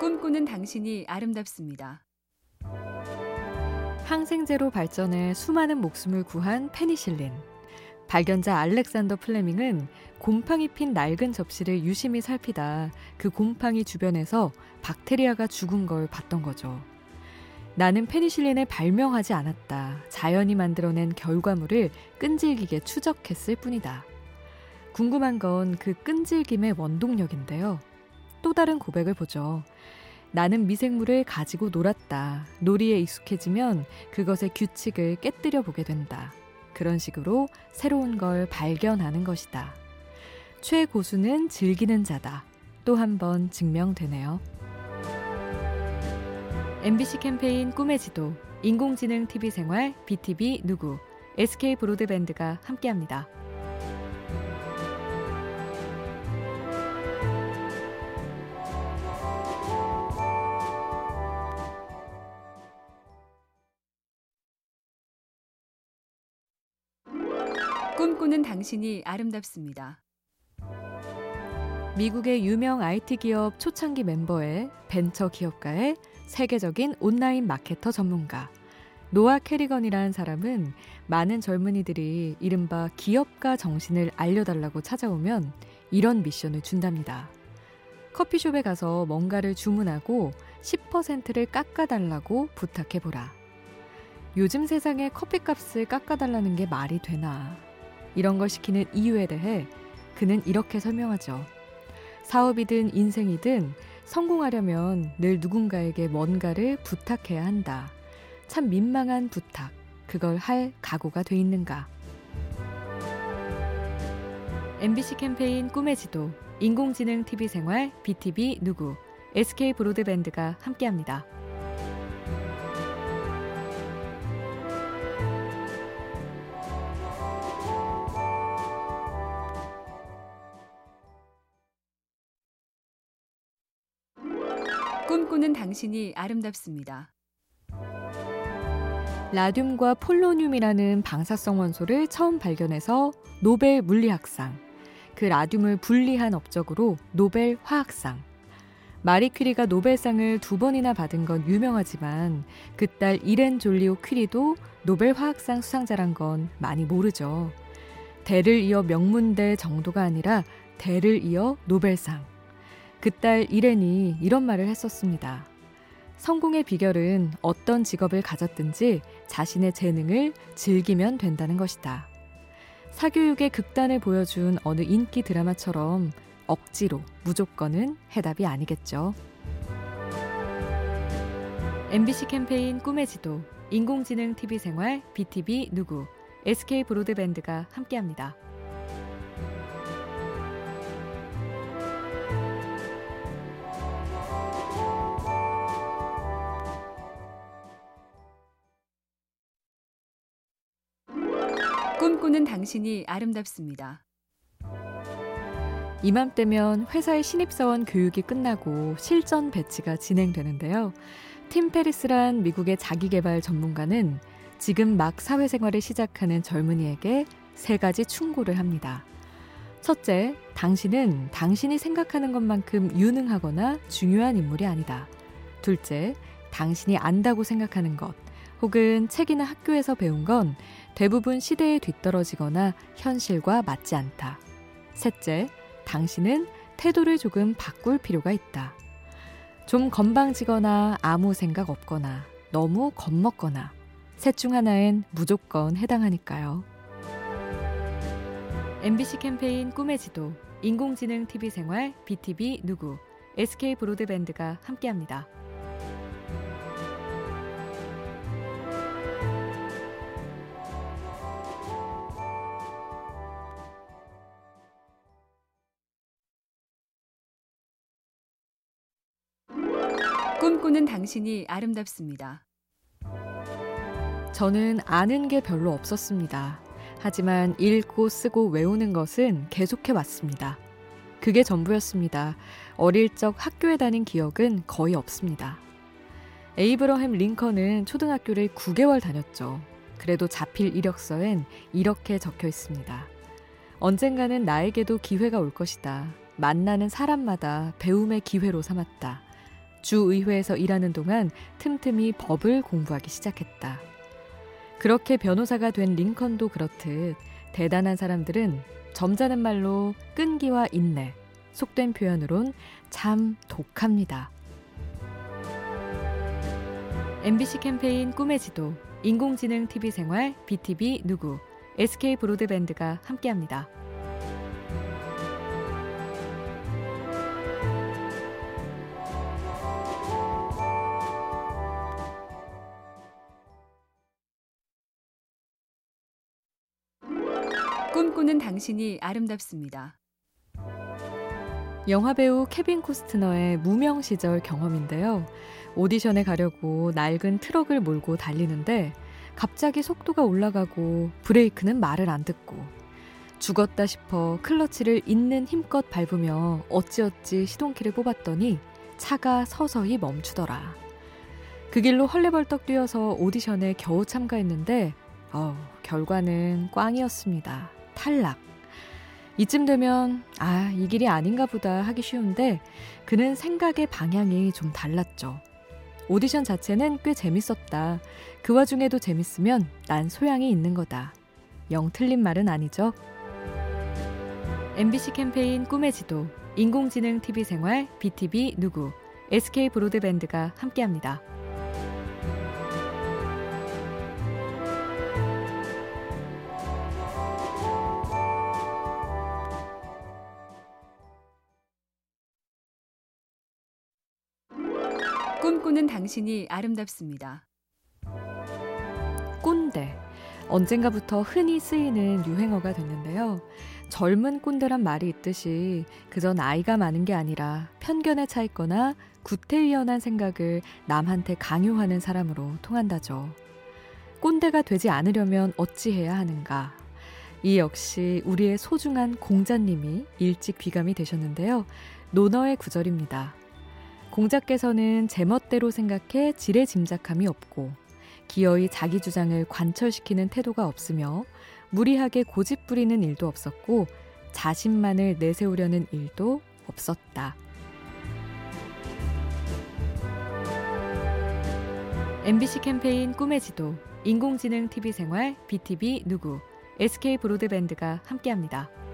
꿈꾸는 당신이 아름답습니다. 항생제로 발전해 수많은 목숨을 구한 페니실린. 발견자 알렉산더 플레밍은 곰팡이 핀 낡은 접시를 유심히 살피다 그 곰팡이 주변에서 박테리아가 죽은 걸 봤던 거죠. 나는 페니실린을 발명하지 않았다. 자연이 만들어낸 결과물을 끈질기게 추적했을 뿐이다. 궁금한 건 그 끈질김의 원동력인데요. 또 다른 고백을 보죠. 나는 미생물을 가지고 놀았다. 놀이에 익숙해지면 그것의 규칙을 깨뜨려 보게 된다. 그런 식으로 새로운 걸 발견하는 것이다. 최고수는 즐기는 자다. 또 한 번 증명되네요. MBC 캠페인 꿈의 지도, 인공지능 TV 생활, BTV 누구, SK 브로드밴드가 함께합니다. 꿈꾸는 당신이 아름답습니다. 미국의 유명 IT 기업 초창기 멤버의 벤처 기업가의 세계적인 온라인 마케터 전문가 노아 캐리건이라는 사람은 많은 젊은이들이 이른바 기업가 정신을 알려달라고 찾아오면 이런 미션을 준답니다. 커피숍에 가서 뭔가를 주문하고 10%를 깎아달라고 부탁해보라. 요즘 세상에 커피값을 깎아달라는 게 말이 되나? 이런 걸 시키는 이유에 대해 그는 이렇게 설명하죠. 사업이든 인생이든 성공하려면 늘 누군가에게 뭔가를 부탁해야 한다. 참 민망한 부탁. 그걸 할 각오가 돼 있는가? MBC 캠페인 꿈의 지도, 인공지능 TV 생활, BTV 누구, SK 브로드밴드가 함께합니다. 꿈꾸는 당신이 아름답습니다. 라듐과 폴로늄이라는 방사성 원소를 처음 발견해서 노벨 물리학상, 그 라듐을 분리한 업적으로 노벨 화학상. 마리 퀴리가 노벨상을 2번이나 받은 건 유명하지만 그 딸 이렌 졸리오 퀴리도 노벨 화학상 수상자란 건 많이 모르죠. 대를 이어 명문대 정도가 아니라 대를 이어 노벨상. 그 딸 이렌이 이런 말을 했었습니다. 성공의 비결은 어떤 직업을 가졌든지 자신의 재능을 즐기면 된다는 것이다. 사교육의 극단을 보여준 어느 인기 드라마처럼 억지로 무조건은 해답이 아니겠죠. MBC 캠페인 꿈의 지도, 인공지능 TV 생활, BTV 누구, SK 브로드밴드가 함께합니다. 꿈꾸는 당신이 아름답습니다. 이맘때면 회사의 신입사원 교육이 끝나고 실전 배치가 진행되는데요. 팀 페리스란 미국의 자기개발 전문가는 지금 막 사회생활을 시작하는 젊은이에게 3가지 충고를 합니다. 첫째, 당신은 당신이 생각하는 것만큼 유능하거나 중요한 인물이 아니다. 둘째, 당신이 안다고 생각하는 것 혹은 책이나 학교에서 배운 건 대부분 시대에 뒤떨어지거나 현실과 맞지 않다. 셋째, 당신은 태도를 조금 바꿀 필요가 있다. 좀 건방지거나 아무 생각 없거나 너무 겁먹거나 셋 중 하나엔 무조건 해당하니까요. MBC 캠페인 꿈의 지도, 인공지능 TV 생활, BTV 누구, SK 브로드밴드가 함께합니다. 꿈꾸는 당신이 아름답습니다. 저는 아는 게 별로 없었습니다. 하지만 읽고 쓰고 외우는 것은 계속해 왔습니다. 그게 전부였습니다. 어릴 적 학교에 다닌 기억은 거의 없습니다. 에이브러햄 링컨은 초등학교를 9개월 다녔죠. 그래도 자필 이력서엔 이렇게 적혀 있습니다. 언젠가는 나에게도 기회가 올 것이다. 만나는 사람마다 배움의 기회로 삼았다. 주의회에서 일하는 동안 틈틈이 법을 공부하기 시작했다. 그렇게 변호사가 된 링컨도 그렇듯 대단한 사람들은 점잖은 말로 끈기와 인내, 속된 표현으론 참 독합니다. MBC 캠페인 꿈의 지도, 인공지능 TV 생활, BTV 누구, SK 브로드밴드가 함께합니다. 꿈꾸는 당신이 아름답습니다. 영화배우 케빈 코스트너의 무명 시절 경험인데요. 오디션에 가려고 낡은 트럭을 몰고 달리는데 갑자기 속도가 올라가고 브레이크는 말을 안 듣고 죽었다 싶어 클러치를 있는 힘껏 밟으며 어찌어찌 시동키를 뽑았더니 차가 서서히 멈추더라. 그 길로 헐레벌떡 뛰어서 오디션에 겨우 참가했는데 결과는 꽝이었습니다. 탈락. 이쯤 되면 이 길이 아닌가 보다 하기 쉬운데 그는 생각의 방향이 좀 달랐죠. 오디션 자체는 꽤 재밌었다. 그 와중에도 재밌으면 난 소양이 있는 거다. 영 틀린 말은 아니죠. MBC 캠페인 꿈의 지도, 인공지능 TV 생활, BTV 누구, SK 브로드밴드가 함께합니다. 꿈꾸는 당신이 아름답습니다. 꼰대, 언젠가부터 흔히 쓰이는 유행어가 됐는데요. 젊은 꼰대란 말이 있듯이 그저 나이가 많은 게 아니라 편견에 차 있거나 구태의연한 생각을 남한테 강요하는 사람으로 통한다죠. 꼰대가 되지 않으려면 어찌해야 하는가. 이 역시 우리의 소중한 공자님이 일찍 귀감이 되셨는데요. 논어의 구절입니다. 공자께서는 제멋대로 생각해 지레짐작함이 없고 기어이 자기 주장을 관철시키는 태도가 없으며 무리하게 고집 부리는 일도 없었고 자신만을 내세우려는 일도 없었다. MBC 캠페인 꿈의 지도, 인공지능 TV 생활, BTV 누구, SK 브로드밴드가 함께합니다.